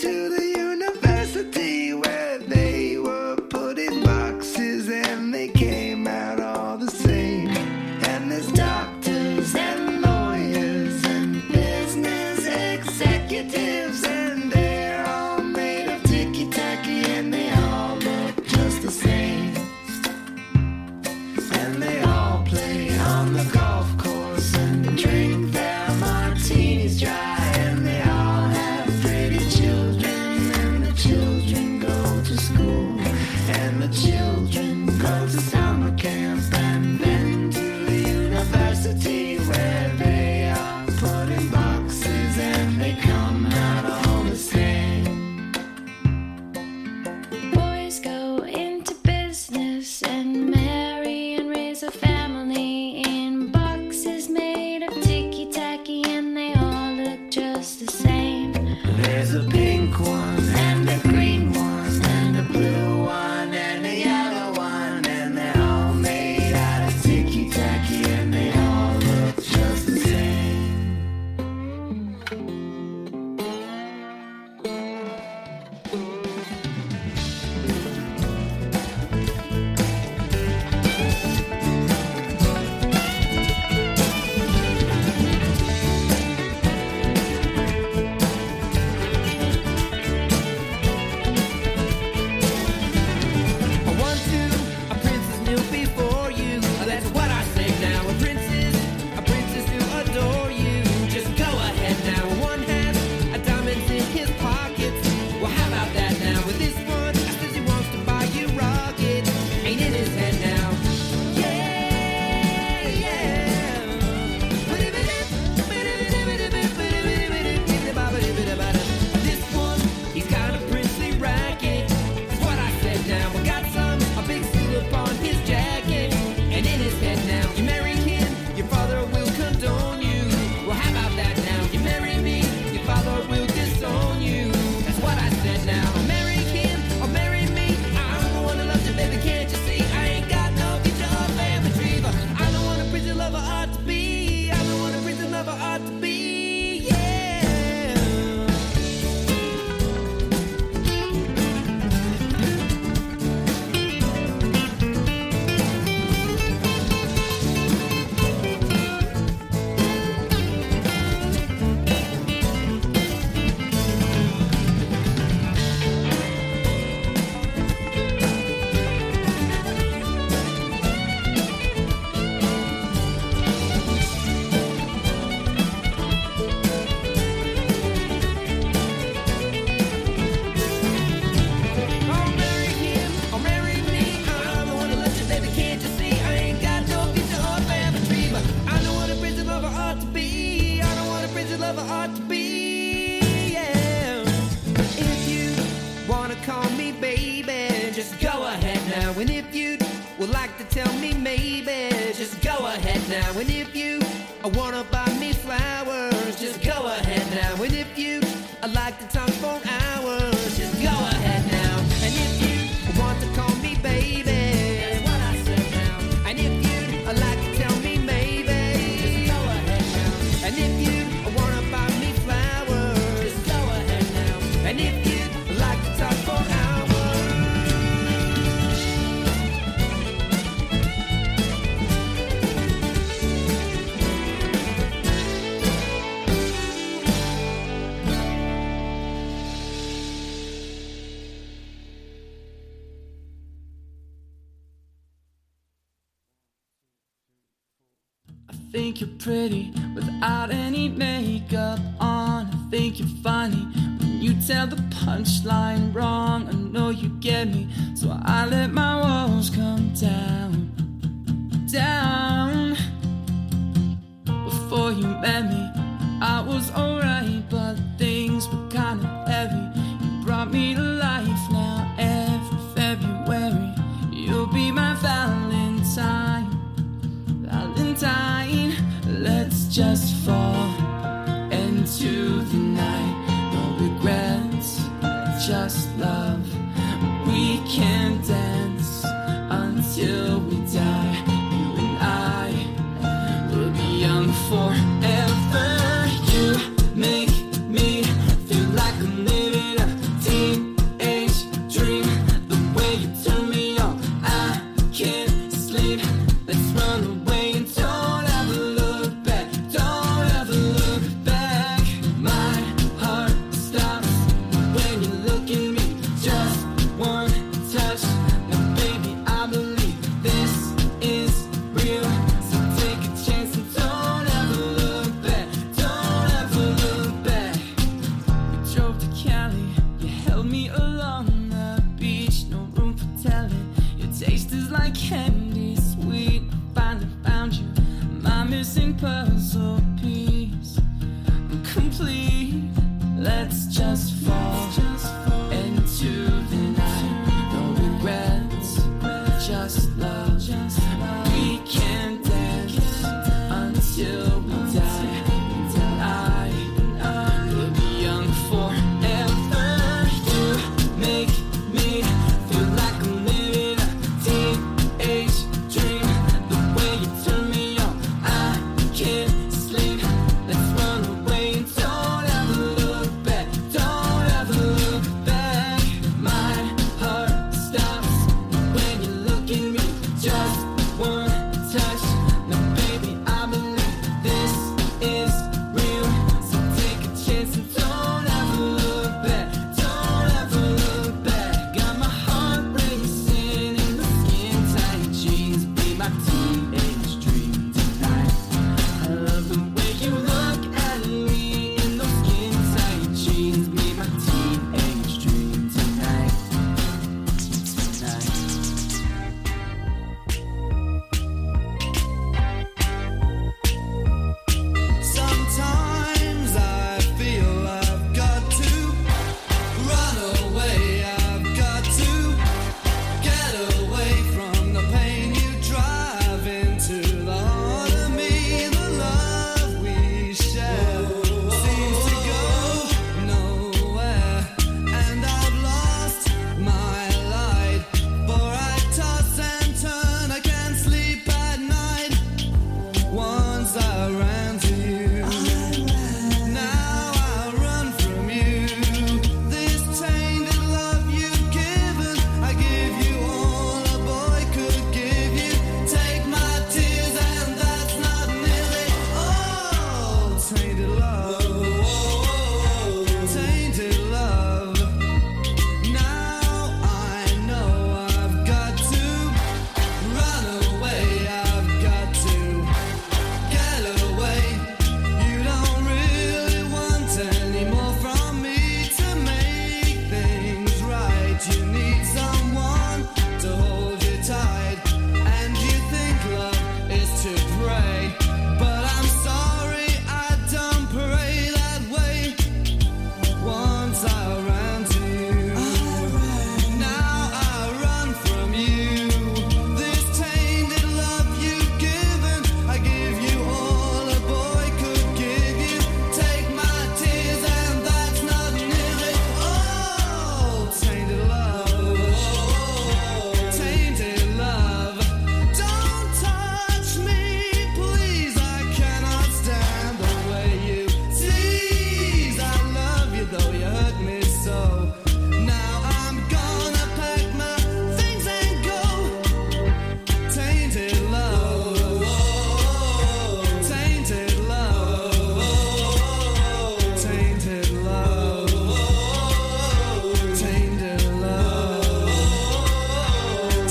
to the where they were put in boxes and they came out all the same. would like to tell me maybe, just go ahead now. And if you want to buy me flowers, just go ahead now. And if you like to talk for hours, just go ahead now. And if you want to call me baby, that's what I said now. And if you like to tell me maybe, just go ahead now. And if you want to buy me flowers, just go ahead now. And if you like to talk for hours. I think you're pretty without any makeup on. I think you're funny when you tell the punchline wrong. I know you get me, so I let my walls come down, down. Before you met me, I was alright, but things were kind of heavy. You brought me to life now every February. You'll be my Valentine, Valentine. Let's just fall into the night. No regrets, just love. We can dance until we die. You and I will be young forever. You make me feel like I'm living a teenage dream. The way you turn me on, I can't sleep. Let's run away. Age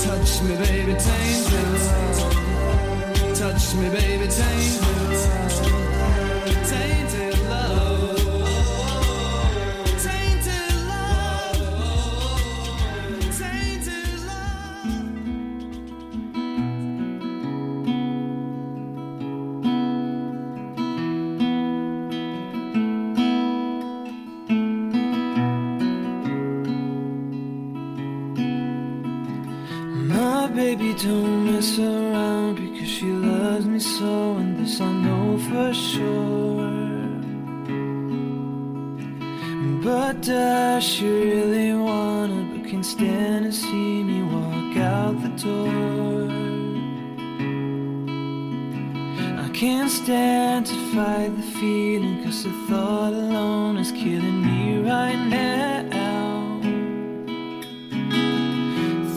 Touch me, baby, tame down. Touch me, baby, tame down. Tainted love. Tainted love. Tainted love. My baby don't mess around because she loves me so, and this I know for sure. But does she really want it, but can't stand to see me walk out the door? I can't stand to fight the feeling, 'cause the thought alone is killing me right now.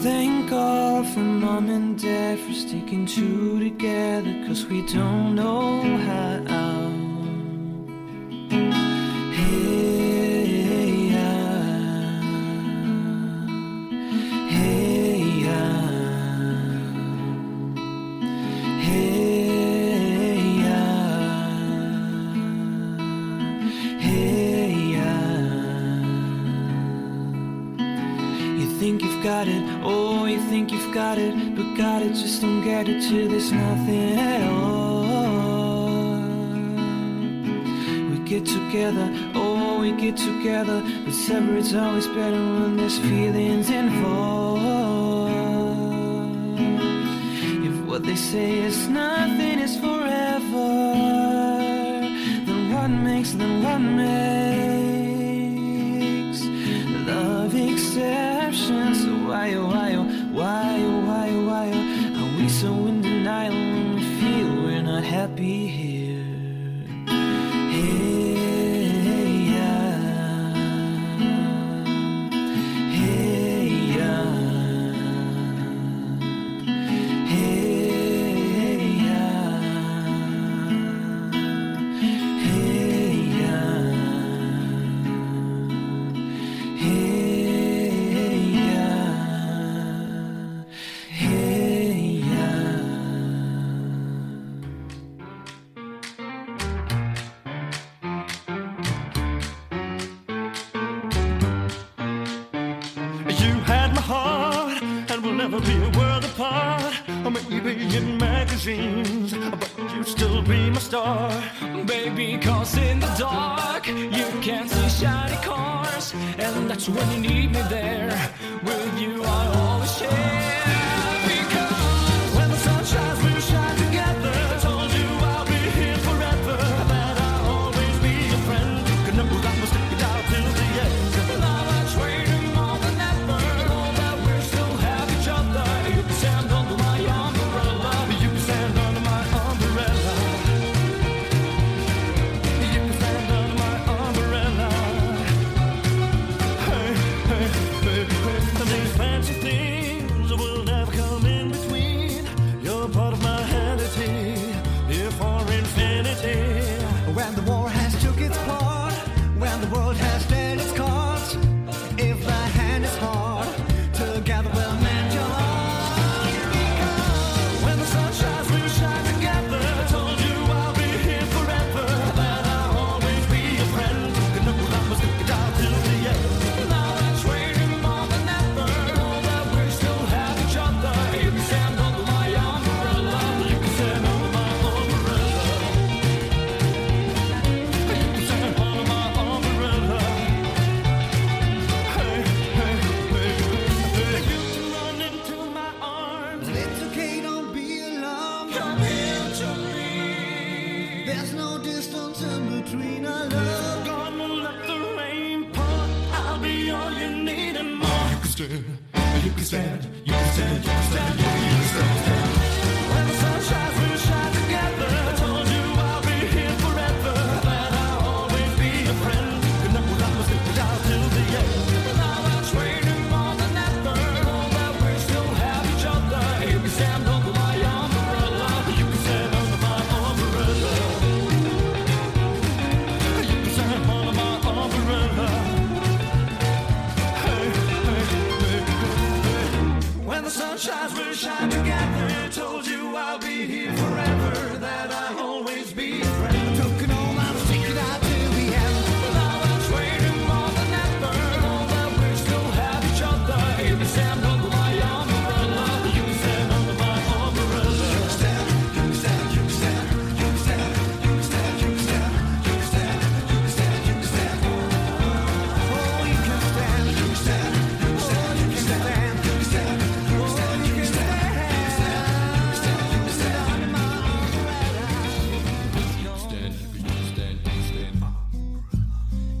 Thank God for mom and dad for sticking two together, 'cause we don't know how. Hey, yeah. Hey, yeah. Hey, yeah. Hey, yeah. You think you've got it, oh, you think you've got it, but got it, just don't get it till there's nothing at all. We get together, oh, we get together, but separate's always better when there's feelings involved. If what they say is nothing is forever, then what makes, then what makes love exceptions? So why, oh, why, oh, why, oh, why, oh, why, oh, are we so in denial when we feel we're not happy here? Hey, yeah. Hey, yeah. Hey, yeah. Hey, yeah. Hey, but you still be my star, baby, 'cause in the dark you can't see shiny cars, and that's when you need me there. With you I always share, because when the sun shines we shine together. I told you I'll be here forever, that I'll always be your friend. Good number that will stick it out till the end. Now I trade him more than ever, all that we still have each other. You can stand on the my arm, the sun sunshines will shine together. Told you I'll be here forever, that I'll always be a friend. Took an all out, stick it out till the end. But now I'm waiting more than ever. And all that we still have each other. You can stand under my umbrella. You can stand under my umbrella. You can stand, you can stand, you can stand, you can stand, you can stand, you can stand, you can stand, you can stand, you can stand. Oh, you can stand, you can stand.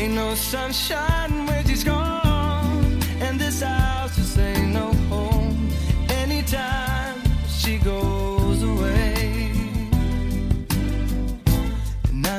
Ain't no sunshine when she's gone, and this house just ain't no home. Anytime she goes away, and I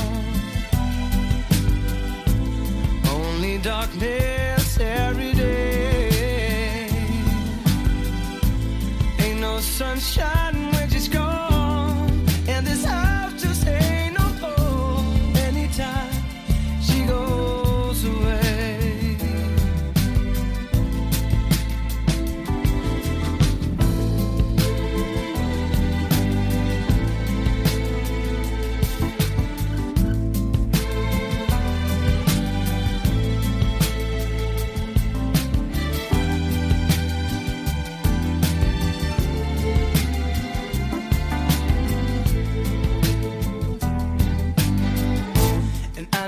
Only darkness every day. Ain't no sunshine when she's gone, and this house just ain't no home. Anytime she goes away. And I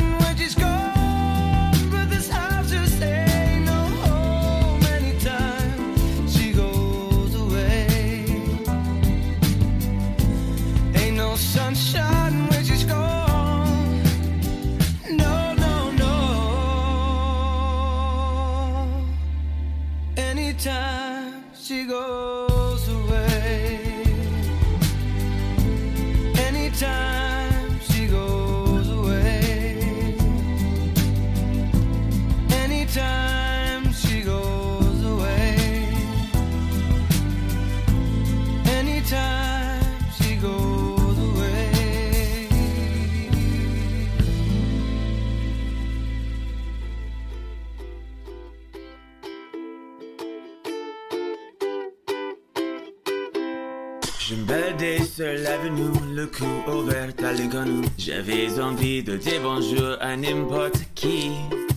Je me baladais sur l'avenue, le cou ouvert à l'égonou. J'avais envie de dire bonjour à n'importe qui.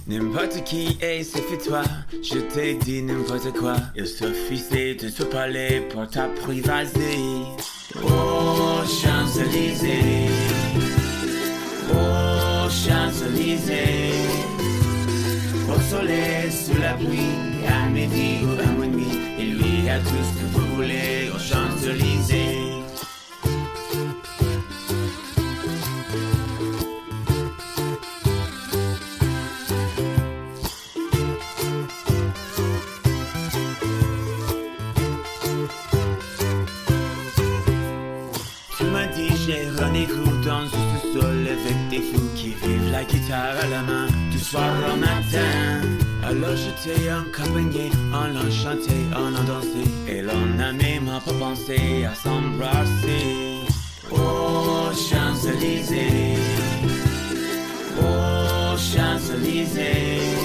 N'importe qui, et ce fut toi, je t'ai dit n'importe quoi. Il suffisait de se parler pour t'apprivoiser. Oh, Champs-Élysées. Oh, Champs-Élysées. Au soleil, sous la pluie, à midi ou à minuit, il y a tout ce que vous voulez aux Champs-Élysées. Tu m'as dit j'ai rendez-vous dans ce sous-sol avec des fous qui vivent la guitare à la main du soir au matin. Alors j'étais en compagnie, on l'a chanté, on a dansé, et l'on n'a même pas pensé à s'embrasser. Oh Champs-Élysées, oh Champs-Élysées,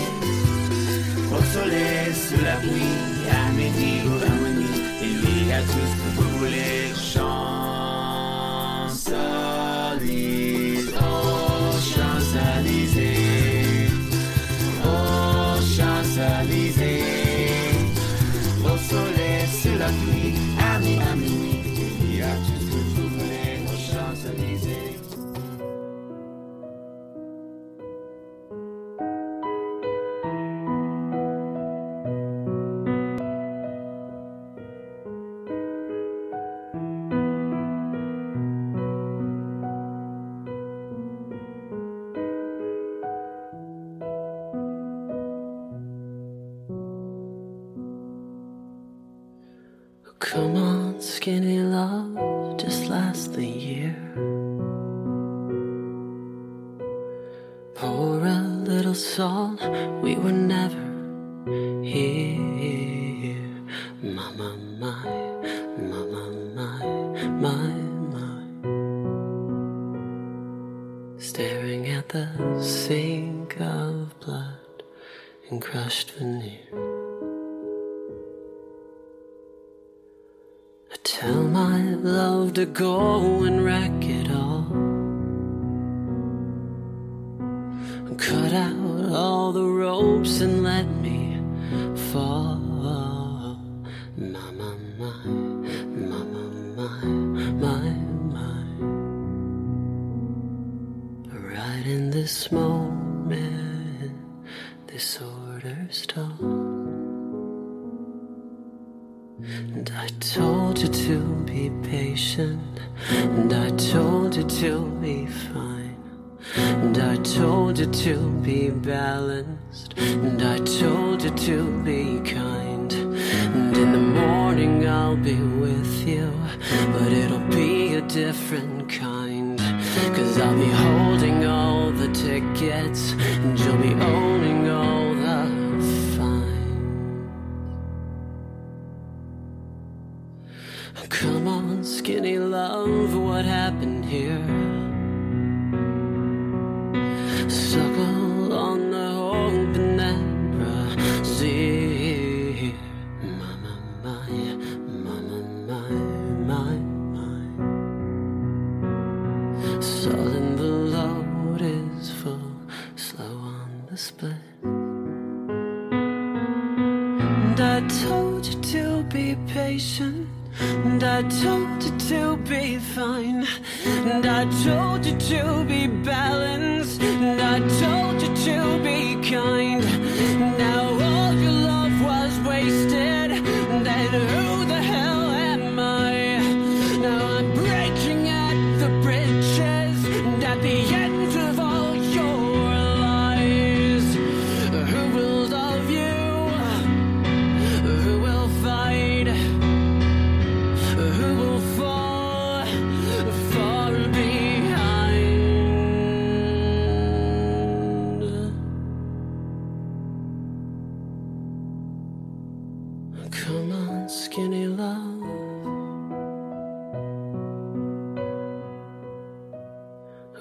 au soleil, sous la pluie, à midi ou à minuit, il y a tout ce que vous voulez, Champs-Élysées, oh Champs-Élysées, oh Champs-Élysées, au soleil, sous la pluie, à midi, à minuit, il y a tout ce que vous voulez, aux Champs-Élysées. Come on, skinny love, just last the year. Pour a little salt, we were never here. Mama, my, mama, my, my, my. Staring at the sink of blood and crushed veneer. Tell my love to go and wreck it all. Cut out all the ropes and let me fall. Mama, my, mama, my, my, my. Right in this moment, this order stops. And I told you to be patient, and I told you to be fine, and I told you to be balanced, and I told you to be kind. And in the morning I'll be with you, but it'll be a different kind. 'Cause I'll be holding all the tickets, and you'll be owning all the Come on, skinny love, what happened here? Suckle on the hope and then proceed. Mama, my, mama, my, my, my. Sullen the load is full, slow on the split. And I told you to be patient, and I told you to be fine, and I told you to be balanced, and I told you to be kind. Now all your love was wasted, and then who the hell am I? Now I'm breaking at the bridges, and at the end of all your lies. Who will love you? Who will fight? Who will fall far behind? Come on, skinny love.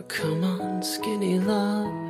Come on, skinny love.